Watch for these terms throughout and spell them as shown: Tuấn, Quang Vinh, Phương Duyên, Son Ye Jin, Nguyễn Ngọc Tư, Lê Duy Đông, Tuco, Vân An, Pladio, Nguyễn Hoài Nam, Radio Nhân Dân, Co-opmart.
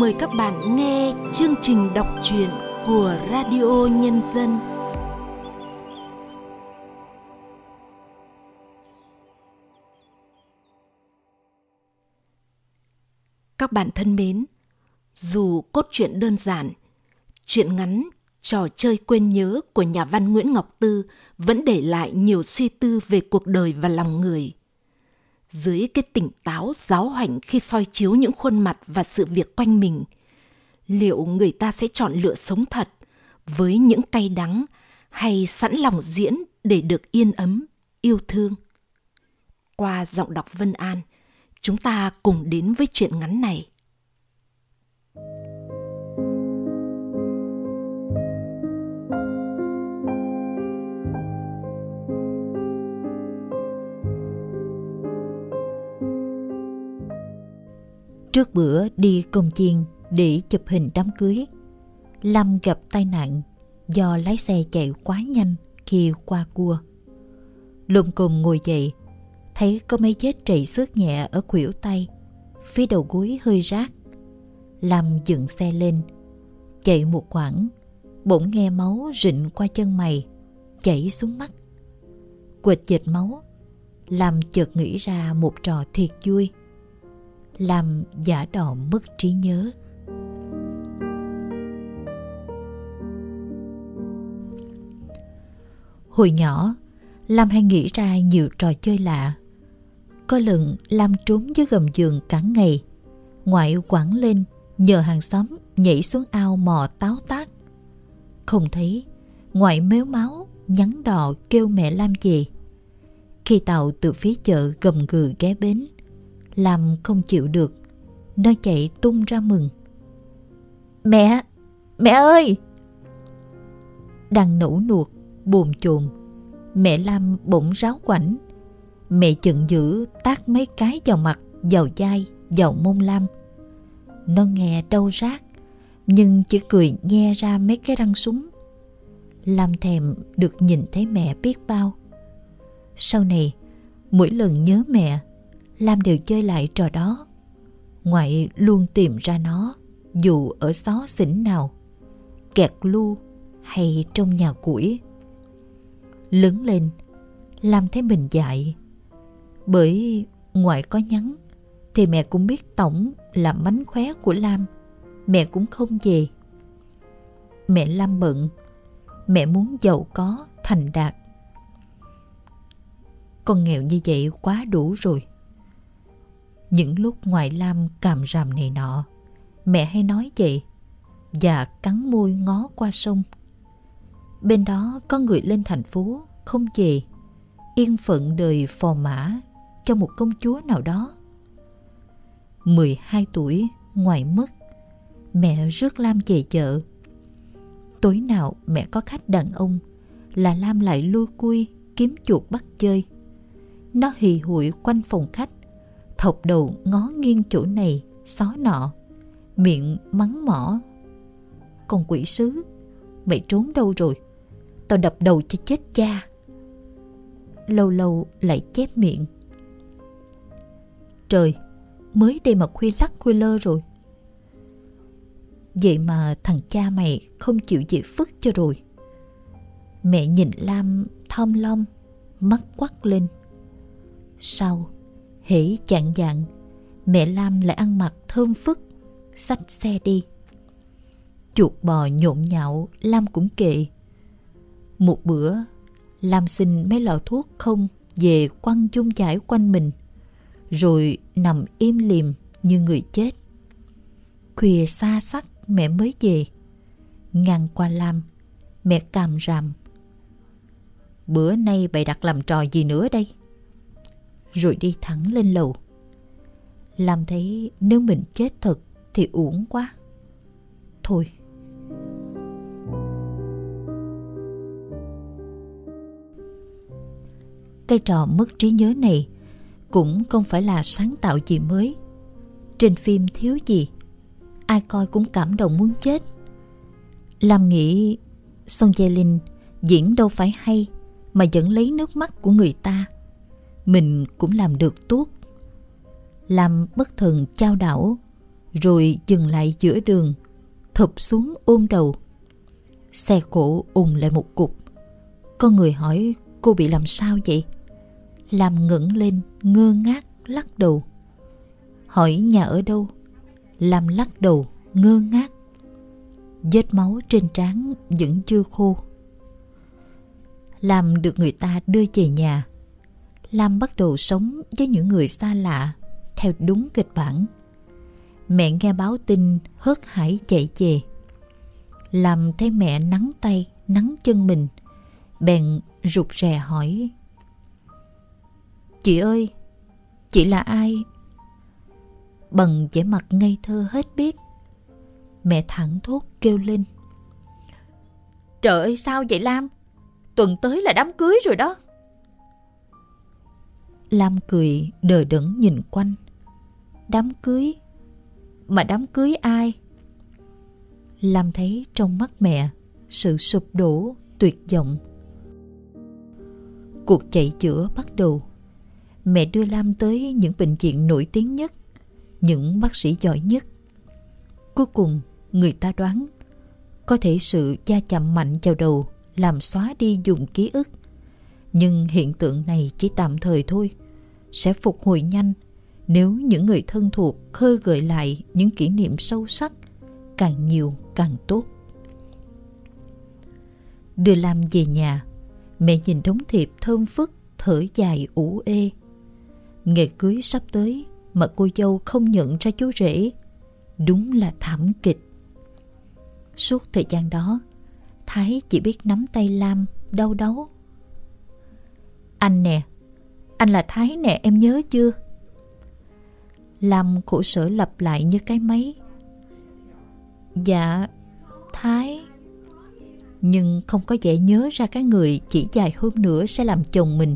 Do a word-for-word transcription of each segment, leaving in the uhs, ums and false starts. mời các bạn nghe chương trình đọc truyện của Radio Nhân Dân. Các bạn thân mến, dù cốt truyện đơn giản, truyện ngắn Trò chơi quên nhớ của nhà văn Nguyễn Ngọc Tư vẫn để lại nhiều suy tư về cuộc đời và lòng người. Dưới cái tỉnh táo giáo hoảnh khi soi chiếu những khuôn mặt và sự việc quanh mình, liệu người ta sẽ chọn lựa sống thật với những cay đắng hay sẵn lòng diễn để được yên ấm, yêu thương? Qua giọng đọc Vân An, chúng ta cùng đến với truyện ngắn này. Trước bữa đi công chiên để chụp hình đám cưới, Lâm gặp tai nạn do lái xe chạy quá nhanh khi qua cua. Lùng cùng ngồi dậy, thấy có mấy vết trầy xước nhẹ ở khuỷu tay, phía đầu gối hơi rát. Lâm dựng xe lên, chạy một quãng, bỗng nghe máu rịn qua chân mày, chảy xuống mắt. Quệt dệt máu, Lâm chợt nghĩ ra một trò thiệt vui. Làm giả đò mất trí nhớ. Hồi nhỏ, Lam hay nghĩ ra nhiều trò chơi lạ. Có lần Lam trốn dưới gầm giường cả ngày, ngoại quẳng lên nhờ hàng xóm nhảy xuống ao mò táo tát. Không thấy, ngoại mếu máu nhắn đò kêu mẹ Lam về. Khi tàu từ phía chợ gầm gừ ghé bến, Lam không chịu được, nó chạy tung ra mừng. Mẹ! Mẹ ơi! Đang nẫu nuột, bồn chồn, mẹ Lam bỗng ráo quảnh. Mẹ giận dữ tát mấy cái vào mặt, vào vai, vào mông Lam. Nó nghe đau rát, nhưng chỉ cười nhe ra mấy cái răng súng. Lam thèm được nhìn thấy mẹ biết bao. Sau này, mỗi lần nhớ mẹ, Lam đều chơi lại trò đó. Ngoại luôn tìm ra nó, dù ở xó xỉnh nào, kẹt lu hay trong nhà củi. Lớn lên, Lam thấy mình dại. Bởi ngoại có nhắn thì mẹ cũng biết tổng là mánh khóe của Lam. Mẹ cũng không về. Mẹ Lam bận, mẹ muốn giàu có, thành đạt. Con nghèo như vậy quá đủ rồi. Những lúc ngoại Lam càm ràm này nọ, mẹ hay nói vậy và cắn môi ngó qua sông. Bên đó có người lên thành phố không về, yên phận đời phò mã cho một công chúa nào đó. mười hai tuổi ngoại mất, mẹ rước Lam về chợ. Tối nào mẹ có khách đàn ông là Lam lại lui cui kiếm chuột bắt chơi. Nó hì hụi quanh phòng khách, thọc đầu ngó nghiêng chỗ này, xó nọ, miệng mắng mỏ. Con quỷ sứ, mày trốn đâu rồi? Tao đập đầu cho chết cha. Lâu lâu lại chép miệng. Trời, mới đây mà khuya lắc khuya lơ rồi. Vậy mà thằng cha mày không chịu về phức cho rồi. Mẹ nhìn Lam thom lom, mắt quắc lên. Sau hễ chạng vạng, mẹ Lam lại ăn mặc thơm phức, xách xe đi. Chuột bò nhộn nhạo, Lam cũng kệ. Một bữa, Lam xin mấy lọ thuốc không về quăng chung chải quanh mình, rồi nằm im lìm như người chết. Khuya xa sắc mẹ mới về. Ngang qua Lam, mẹ càm ràm. Bữa nay bày đặt làm trò gì nữa đây? Rồi đi thẳng lên lầu. Lam thấy nếu mình chết thật thì uổng quá. Thôi. Cái trò mất trí nhớ này cũng không phải là sáng tạo gì mới. Trên phim thiếu gì, ai coi cũng cảm động muốn chết. Lam nghĩ Son Ye Jin diễn đâu phải hay mà vẫn lấy nước mắt của người ta. Mình cũng làm được tốt. Lam bất thần chao đảo, rồi dừng lại giữa đường, thụp xuống ôm đầu. Xe cộ ùn lại một cục. Có người hỏi cô bị làm sao vậy? Làm ngẩng lên ngơ ngác lắc đầu. Hỏi nhà ở đâu? Làm lắc đầu ngơ ngác. Vết máu trên trán vẫn chưa khô. Làm được người ta đưa về nhà. Làm bắt đầu sống với những người xa lạ theo đúng kịch bản. Mẹ nghe báo tin hớt hải chạy về. Làm thấy mẹ nắng tay nắng chân mình, bèn rụt rè hỏi: "Chị ơi, chị là ai?" Bằng vẻ mặt ngây thơ hết biết, mẹ thẳng thốt kêu lên: "Trời ơi, sao vậy Lam? Tuần tới là đám cưới rồi đó." Lam cười đờ đẫn nhìn quanh. Đám cưới? Mà đám cưới ai? Lam thấy trong mắt mẹ sự sụp đổ, tuyệt vọng. Cuộc chạy chữa bắt đầu. Mẹ đưa Lam tới những bệnh viện nổi tiếng nhất, những bác sĩ giỏi nhất. Cuối cùng, người ta đoán có thể sự va chạm mạnh vào đầu làm xóa đi vùng ký ức. Nhưng hiện tượng này chỉ tạm thời thôi, sẽ phục hồi nhanh nếu những người thân thuộc khơi gợi lại những kỷ niệm sâu sắc, càng nhiều càng tốt. Đưa Lam về nhà, mẹ nhìn đống thiệp thơm phức, thở dài ủ ê. Ngày cưới sắp tới mà cô dâu không nhận ra chú rể, đúng là thảm kịch. Suốt thời gian đó, Thái chỉ biết nắm tay Lam đau đớn. "Anh nè, anh là Thái nè, em nhớ chưa?" Lam khổ sở lặp lại như cái máy. "Dạ, Thái." Nhưng không có vẻ nhớ ra cái người chỉ vài hôm nữa sẽ làm chồng mình.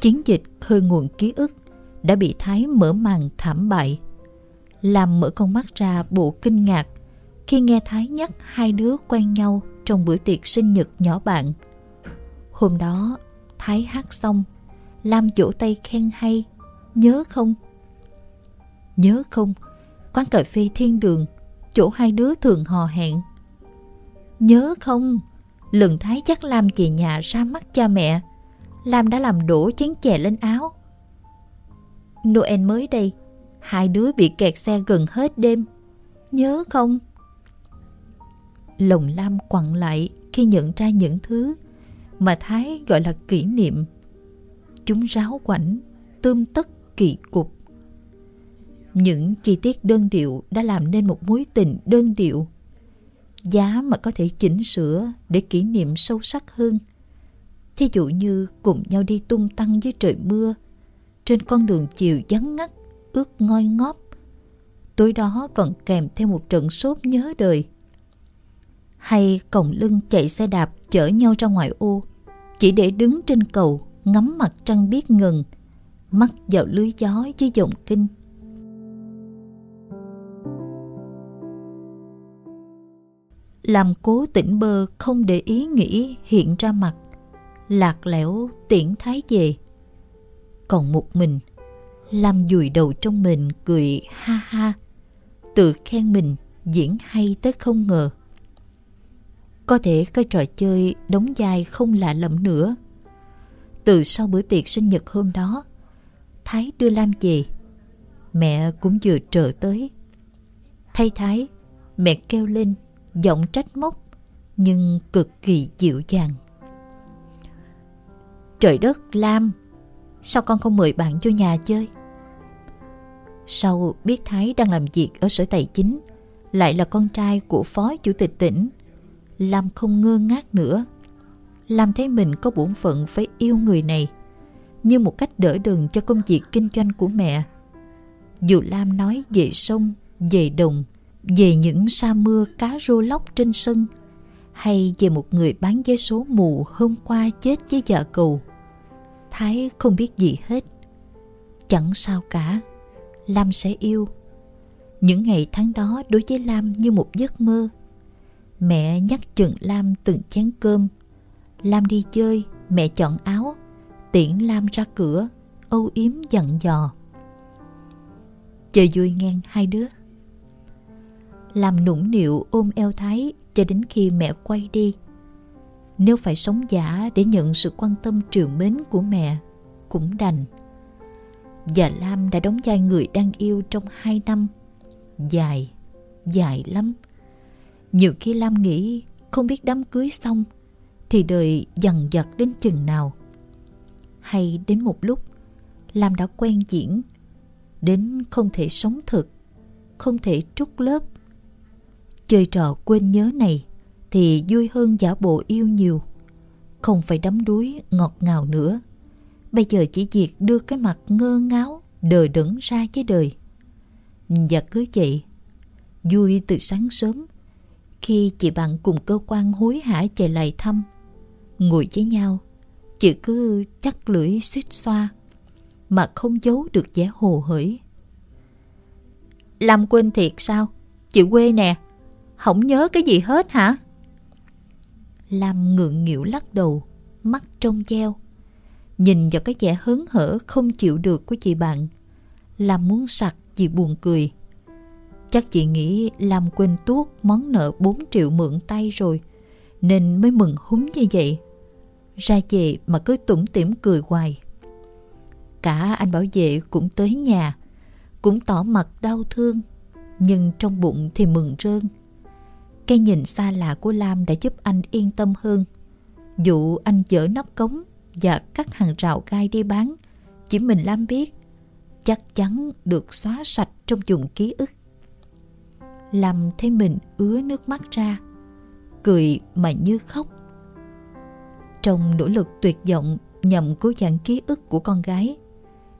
Chiến dịch khơi nguồn ký ức đã bị Thái mở màn thảm bại. Lam mở con mắt ra bộ kinh ngạc khi nghe Thái nhắc hai đứa quen nhau trong bữa tiệc sinh nhật nhỏ bạn. Hôm đó, Thái hát xong, Lam vỗ tay khen hay. "Nhớ không? Nhớ không? Quán cà phê Thiên Đường, chỗ hai đứa thường hò hẹn." "Nhớ không? Lần Thái dắt Lam về nhà ra mắt cha mẹ, Lam đã làm đổ chén chè lên áo. Noel mới đây, hai đứa bị kẹt xe gần hết đêm. Nhớ không?" Lòng Lam quặn lại khi nhận ra những thứ mà Thái gọi là kỷ niệm. Chúng ráo quảnh, tươm tất kỳ cục. Những chi tiết đơn điệu đã làm nên một mối tình đơn điệu. Giá mà có thể chỉnh sửa để kỷ niệm sâu sắc hơn. Thí dụ như cùng nhau đi tung tăng dưới trời mưa, trên con đường chiều vắng ngắt, ướt ngoi ngóp. Tối đó còn kèm theo một trận sốt nhớ đời. Hay còng lưng chạy xe đạp chở nhau ra ngoại ô, chỉ để đứng trên cầu ngắm mặt trăng biết ngần, mắt vào lưới gió với giọng kinh. Làm cố tỉnh bơ không để ý nghĩ hiện ra mặt, lạc lẽo tiễn Thái về. Còn một mình, Lam dùi đầu trong mình cười ha ha, tự khen mình diễn hay tới không ngờ. Có thể cái trò chơi đóng vai không lạ lẫm nữa. Từ sau bữa tiệc sinh nhật hôm đó, Thái đưa Lam về. Mẹ cũng vừa trở tới. Thay Thái, mẹ kêu lên, giọng trách móc nhưng cực kỳ dịu dàng. "Trời đất Lam, sao con không mời bạn vô nhà chơi?" Sau biết Thái đang làm việc ở Sở Tài chính, lại là con trai của Phó Chủ tịch tỉnh, Lam không ngơ ngác nữa. Lam thấy mình có bổn phận phải yêu người này, như một cách đỡ đần cho công việc kinh doanh của mẹ. Dù Lam nói về sông, về đồng, về những sa mưa cá rô lóc trên sân, hay về một người bán vé số mù hôm qua chết với dạ cầu, Thái không biết gì hết. Chẳng sao cả, Lam sẽ yêu. Những ngày tháng đó đối với Lam như một giấc mơ. Mẹ nhắc chừng Lam từng chén cơm. Lam đi chơi, mẹ chọn áo, tiễn Lam ra cửa, âu yếm dặn dò: "Chơi vui nghe hai đứa." làm nũng nịu ôm eo Thái cho đến khi mẹ quay đi. Nếu phải sống giả để nhận sự quan tâm trìu mến của mẹ, cũng đành. Và Lam đã đóng vai người đang yêu trong hai năm. Dài, dài lắm. Nhiều khi Lam nghĩ không biết đám cưới xong thì đời dằn vặt đến chừng nào. Hay đến một lúc, Lam đã quen diễn, đến không thể sống thực, không thể trút lớp. Chơi trò quên nhớ này thì vui hơn giả bộ yêu nhiều. Không phải đắm đuối ngọt ngào nữa. Bây giờ chỉ việc đưa cái mặt ngơ ngáo, đờ đẫn ra với đời. Và cứ vậy, vui từ sáng sớm, khi chị bạn cùng cơ quan hối hả chạy lại thăm, ngồi với nhau, chị cứ chắc lưỡi suýt xoa, mà không giấu được vẻ hồ hởi. Làm quên thiệt sao? Chị quê nè, không nhớ cái gì hết hả? Lam ngượng nghịu lắc đầu, mắt trong veo. Nhìn vào cái vẻ hớn hở không chịu được của chị bạn, Lam muốn sặc vì buồn cười. Chắc chị nghĩ Lam quên tuốt món nợ bốn triệu mượn tay rồi, nên mới mừng húm như vậy. Ra về mà cứ tủm tỉm cười hoài. Cả anh bảo vệ cũng tới nhà, cũng tỏ mặt đau thương, nhưng trong bụng thì mừng rơn. Cái nhìn xa lạ của Lam đã giúp anh yên tâm hơn. Dụ anh dỡ nắp cống và cắt hàng rào gai đi bán, chỉ mình Lam biết, chắc chắn được xóa sạch trong vùng ký ức. Lam thấy mình ứa nước mắt ra, cười mà như khóc. Trong nỗ lực tuyệt vọng nhằm cứu vãn ký ức của con gái,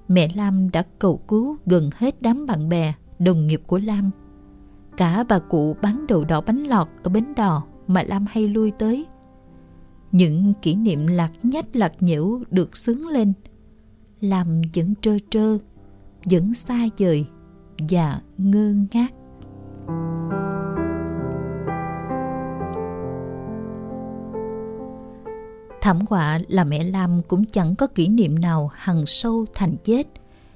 mẹ Lam đã cầu cứu gần hết đám bạn bè, đồng nghiệp của Lam. Cả bà cụ bán đậu đỏ bánh lọt ở Bến Đò mà Lam hay lui tới. Những kỷ niệm lạc nhách lạc nhễu được xướng lên. Lam vẫn trơ trơ, vẫn xa vời và ngơ ngác. Thảm họa là mẹ Lam cũng chẳng có kỷ niệm nào hằn sâu thành vết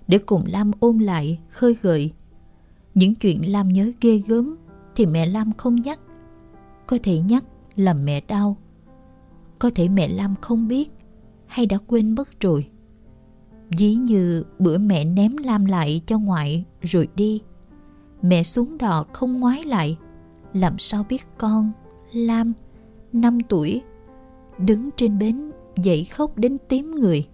để cùng Lam ôm lại, khơi gợi. Những chuyện Lam nhớ ghê gớm thì mẹ Lam không nhắc. Có thể nhắc là mẹ đau. Có thể mẹ Lam không biết hay đã quên mất rồi. Ví như bữa mẹ ném Lam lại cho ngoại rồi đi. Mẹ xuống đò không ngoái lại. Làm sao biết con, Lam, năm tuổi, đứng trên bến dậy khóc đến tím người.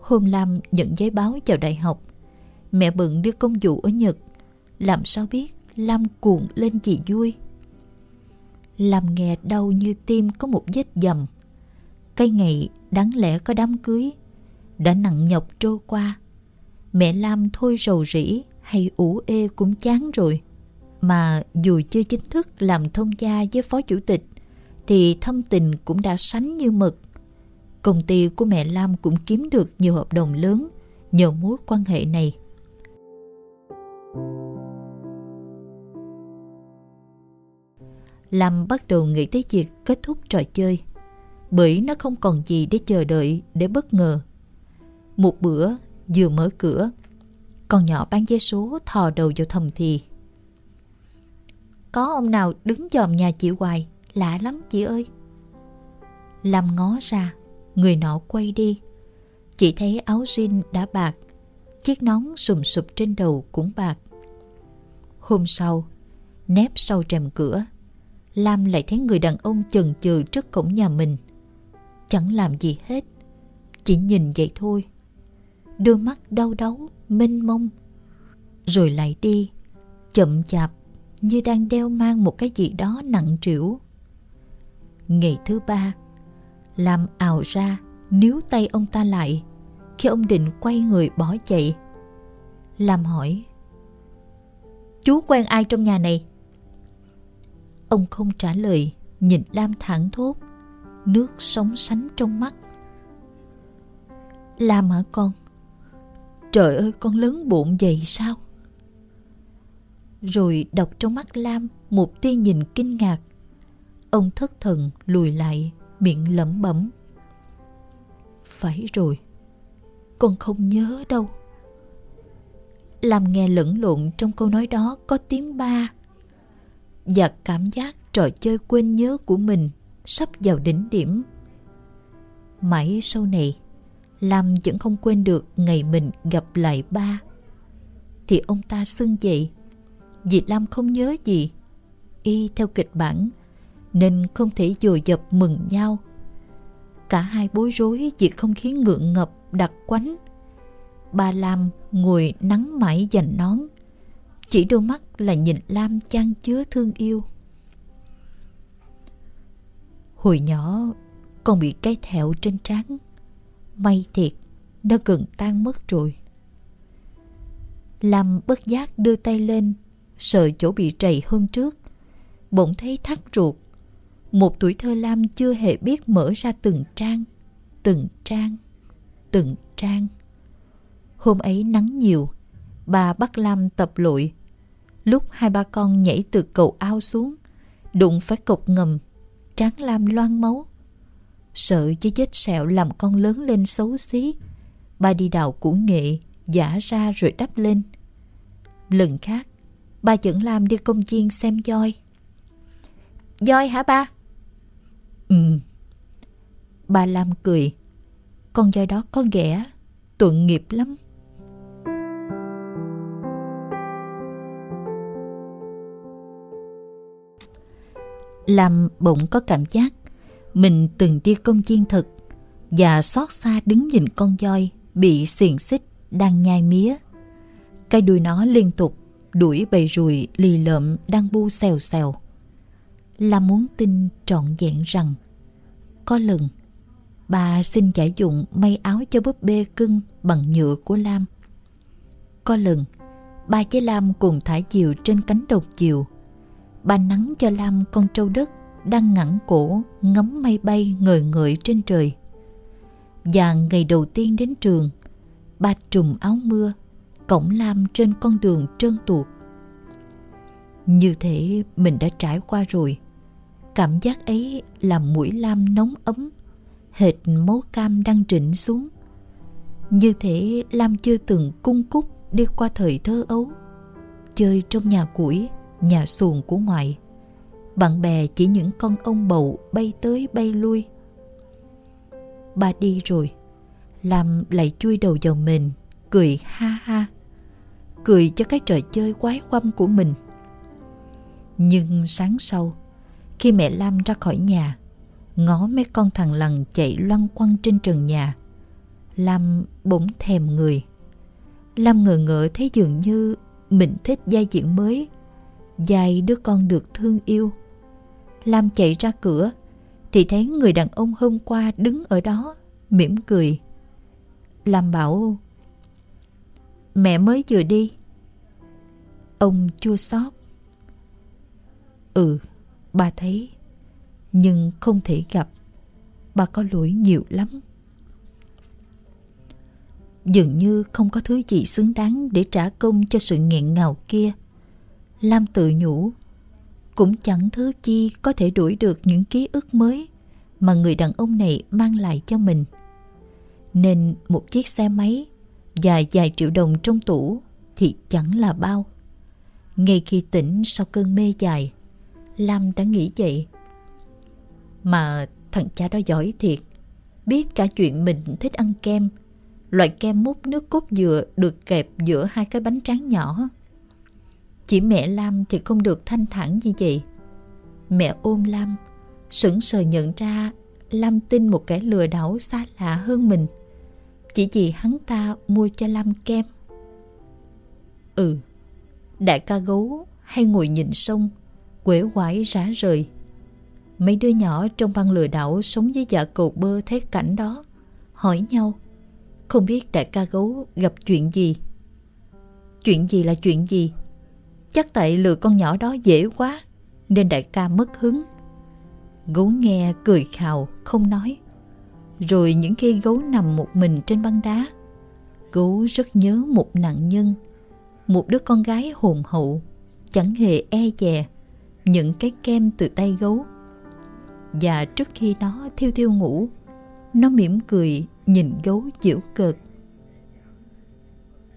Hôm Lam nhận giấy báo vào đại học, mẹ bận đưa công vụ ở Nhật. Làm sao biết Lam cuộn lên vì vui. Lam nghe đau như tim có một vết dầm. Cái ngày đáng lẽ có đám cưới đã nặng nhọc trôi qua. Mẹ Lam thôi rầu rĩ hay ủ ê cũng chán rồi. Mà dù chưa chính thức làm thông gia với phó chủ tịch thì thâm tình cũng đã sánh như mực. Công ty của mẹ Lam cũng kiếm được nhiều hợp đồng lớn nhờ mối quan hệ này. Lam bắt đầu nghĩ tới việc kết thúc trò chơi, bởi nó không còn gì để chờ đợi, để bất ngờ. Một bữa vừa mở cửa, con nhỏ bán vé số thò đầu vào thầm thì: có ông nào đứng dòm nhà chị hoài, lạ lắm chị ơi. Lam ngó ra, người nọ quay đi. Chị thấy áo jean đã bạc, chiếc nón sùm sụp trên đầu cũng bạc. Hôm sau, nép sau rèm cửa, Lam lại thấy người đàn ông chần chừ trước cổng nhà mình. Chẳng làm gì hết, chỉ nhìn vậy thôi. Đôi mắt đau đớn, mênh mông. Rồi lại đi, chậm chạp, như đang đeo mang một cái gì đó nặng trĩu. Ngày thứ ba, Lam ào ra, níu tay ông ta lại, khi ông định quay người bỏ chạy. Lam hỏi: chú quen ai trong nhà này? Ông không trả lời, nhìn Lam thẳng thốt, nước sóng sánh trong mắt. Lam hả con? Trời ơi, con lớn bụng vậy sao? Rồi đọc trong mắt Lam một tia nhìn kinh ngạc. Ông thất thần lùi lại, miệng lẩm bẩm: phải rồi, con không nhớ đâu. Lam nghe lẫn lộn trong câu nói đó có tiếng ba, và cảm giác trò chơi quên nhớ của mình sắp vào đỉnh điểm. Mãi sau này, Lam vẫn không quên được ngày mình gặp lại ba. Thì ông ta xưng vậy, vì Lam không nhớ gì, y theo kịch bản, nên không thể dồi dập mừng nhau. Cả hai bối rối vì không khí ngượng ngập đặc quánh. Ba Lam ngồi nắng mãi dành nón, chỉ đôi mắt là nhìn Lam chan chứa thương yêu. Hồi nhỏ con bị cái thẹo trên trán, may thiệt nó gần tan mất rồi. Lam bất giác đưa tay lên sờ chỗ bị trầy hôm trước, bỗng thấy thắt ruột. Một tuổi thơ Lam chưa hề biết mở ra từng trang, từng trang, từng trang. Hôm ấy nắng nhiều, bà bắt Lam tập lội. Lúc hai ba con nhảy từ cầu ao xuống, đụng phải cột ngầm, trán Lam loang máu. Sợ chứ vết sẹo làm con lớn lên xấu xí, ba đi đào củ nghệ, giả ra rồi đắp lên. Lần khác, ba dẫn Lam đi công viên xem voi. Voi hả ba? Ừ. Ba Lam cười. Con voi đó có ghẻ, tội nghiệp lắm. Lam bỗng có cảm giác mình từng đi công viên thật, và xót xa đứng nhìn con voi bị xiềng xích đang nhai mía. Cái đuôi nó liên tục đuổi bầy ruồi lì lợm đang bu xèo xèo. Lam muốn tin trọn vẹn rằng có lần bà xin giải dụng may áo cho búp bê cưng bằng nhựa của Lam. Có lần ba với Lam cùng thả diều trên cánh đồng diều. Ba nắng cho Lam con trâu đất đang ngẩng cổ ngắm mây bay ngời ngợi trên trời. Và ngày đầu tiên đến trường, ba trùm áo mưa cõng Lam trên con đường trơn tuột. Như thế mình đã trải qua rồi. Cảm giác ấy làm mũi Lam nóng ấm, hệt máu cam đang rịn xuống. Như thế Lam chưa từng cung cúc đi qua thời thơ ấu, chơi trong nhà củi, nhà xuồng của ngoại. Bạn bè chỉ những con ông bầu bay tới bay lui. Ba đi rồi, Lam lại chui đầu vào mình, cười ha ha, cười cho cái trò chơi quái quăm của mình. Nhưng sáng sau, khi mẹ Lam ra khỏi nhà, ngó mấy con thằn lằn chạy loăng quăng trên trần nhà, Lam bỗng thèm người. Lam ngờ ngợ thấy dường như mình thích vai diễn mới, vai đứa con được thương yêu. Lam chạy ra cửa thì thấy người đàn ông hôm qua đứng ở đó mỉm cười. Lam bảo: "Mẹ mới vừa đi." Ông chua xót: "Ừ, ba thấy, nhưng không thể gặp. Ba có lỗi nhiều lắm." Dường như không có thứ gì xứng đáng để trả công cho sự nghẹn ngào kia, Lam tự nhủ. Cũng chẳng thứ chi có thể đuổi được những ký ức mới mà người đàn ông này mang lại cho mình. Nên một chiếc xe máy và vài triệu đồng trong tủ thì chẳng là bao. Ngay khi tỉnh sau cơn mê dài, Lam đã nghĩ vậy. Mà thằng cha đó giỏi thiệt, biết cả chuyện mình thích ăn kem, loại kem múc nước cốt dừa được kẹp giữa hai cái bánh tráng nhỏ. Chỉ mẹ Lam thì không được thanh thản như vậy. Mẹ ôm Lam, sững sờ nhận ra Lam tin một kẻ lừa đảo xa lạ hơn mình, chỉ vì hắn ta mua cho Lam kem. Ừ, đại ca gấu hay ngồi nhìn sông, quể quải rã rời. Mấy đứa nhỏ trong băng lừa đảo sống với dạ cột bơ thấy cảnh đó, hỏi nhau, không biết đại ca gấu gặp chuyện gì. Chuyện gì là chuyện gì? Chắc tại lừa con nhỏ đó dễ quá, nên đại ca mất hứng. Gấu nghe cười khào, không nói. Rồi những khi gấu nằm một mình trên băng đá, gấu rất nhớ một nạn nhân, một đứa con gái hồn hậu, chẳng hề e dè những cái kem từ tay gấu. Và trước khi nó thiêu thiêu ngủ, nó mỉm cười nhìn gấu giễu cợt.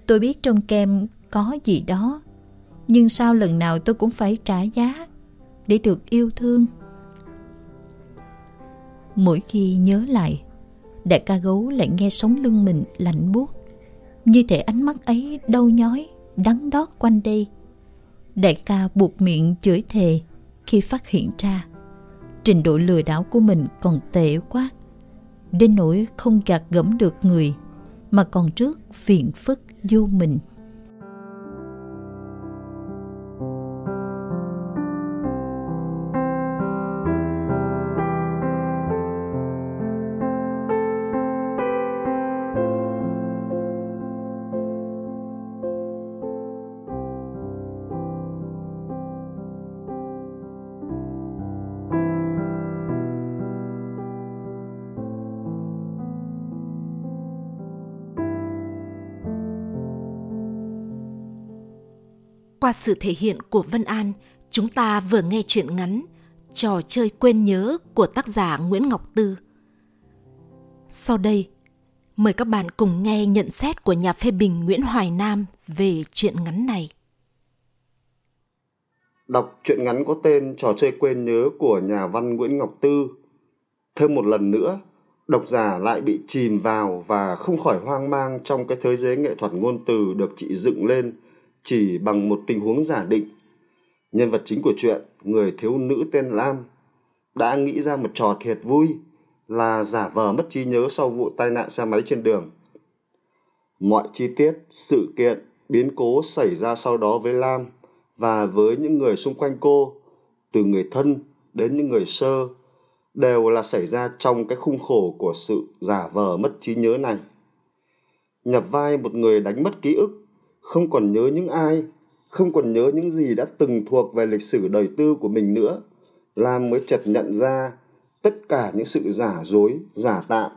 Tôi biết trong kem có gì đó, nhưng sao lần nào tôi cũng phải trả giá để được yêu thương. Mỗi khi nhớ lại, đại ca Gấu lại nghe sống lưng mình lạnh buốt, như thể ánh mắt ấy đau nhói, đắng đót quanh đây. Đại ca buộc miệng chửi thề khi phát hiện ra trình độ lừa đảo của mình còn tệ quá, đến nỗi không gạt gẫm được người mà còn rước phiền phức vô mình. Qua sự thể hiện của Vân An, chúng ta vừa nghe truyện ngắn Trò chơi quên nhớ của tác giả Nguyễn Ngọc Tư. Sau đây, mời các bạn cùng nghe nhận xét của nhà phê bình Nguyễn Hoài Nam về truyện ngắn này. Đọc truyện ngắn có tên Trò chơi quên nhớ của nhà văn Nguyễn Ngọc Tư. Thêm một lần nữa, độc giả lại bị chìm vào và không khỏi hoang mang trong cái thế giới nghệ thuật ngôn từ được chị dựng lên chỉ bằng một tình huống giả định. Nhân vật chính của truyện, người thiếu nữ tên Lam, đã nghĩ ra một trò thiệt vui là giả vờ mất trí nhớ sau vụ tai nạn xe máy trên đường. Mọi chi tiết, sự kiện, biến cố xảy ra sau đó với Lam và với những người xung quanh cô, từ người thân đến những người sơ, đều là xảy ra trong cái khung khổ của sự giả vờ mất trí nhớ này. Nhập vai một người đánh mất ký ức, không còn nhớ những ai, không còn nhớ những gì đã từng thuộc về lịch sử đời tư của mình nữa, Lam mới chợt nhận ra tất cả những sự giả dối, giả tạm,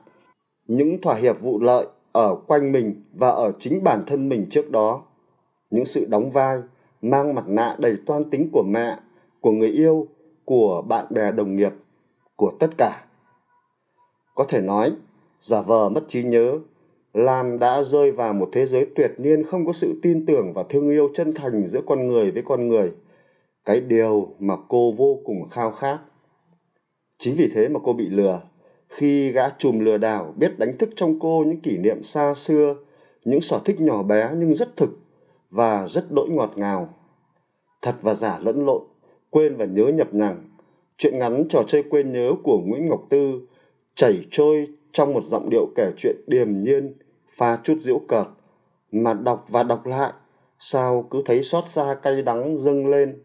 những thỏa hiệp vụ lợi ở quanh mình và ở chính bản thân mình trước đó, những sự đóng vai, mang mặt nạ đầy toan tính của mẹ, của người yêu, của bạn bè đồng nghiệp, của tất cả. Có thể nói, giả vờ mất trí nhớ, Lam đã rơi vào một thế giới tuyệt nhiên không có sự tin tưởng và thương yêu chân thành giữa con người với con người, cái điều mà cô vô cùng khao khát. Chính vì thế mà cô bị lừa, khi gã trùm lừa đảo biết đánh thức trong cô những kỷ niệm xa xưa, những sở thích nhỏ bé nhưng rất thực và rất đỗi ngọt ngào. Thật và giả lẫn lộn, quên và nhớ nhập nhằng, truyện ngắn Trò chơi quên nhớ của Nguyễn Ngọc Tư chảy trôi trong một giọng điệu kể chuyện điềm nhiên, pha chút giễu cợt, mà đọc và đọc lại, sao cứ thấy xót xa cay đắng dâng lên.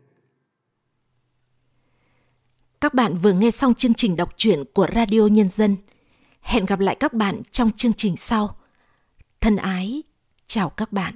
Các bạn vừa nghe xong chương trình đọc truyện của Radio Nhân Dân. Hẹn gặp lại các bạn trong chương trình sau. Thân ái, chào các bạn.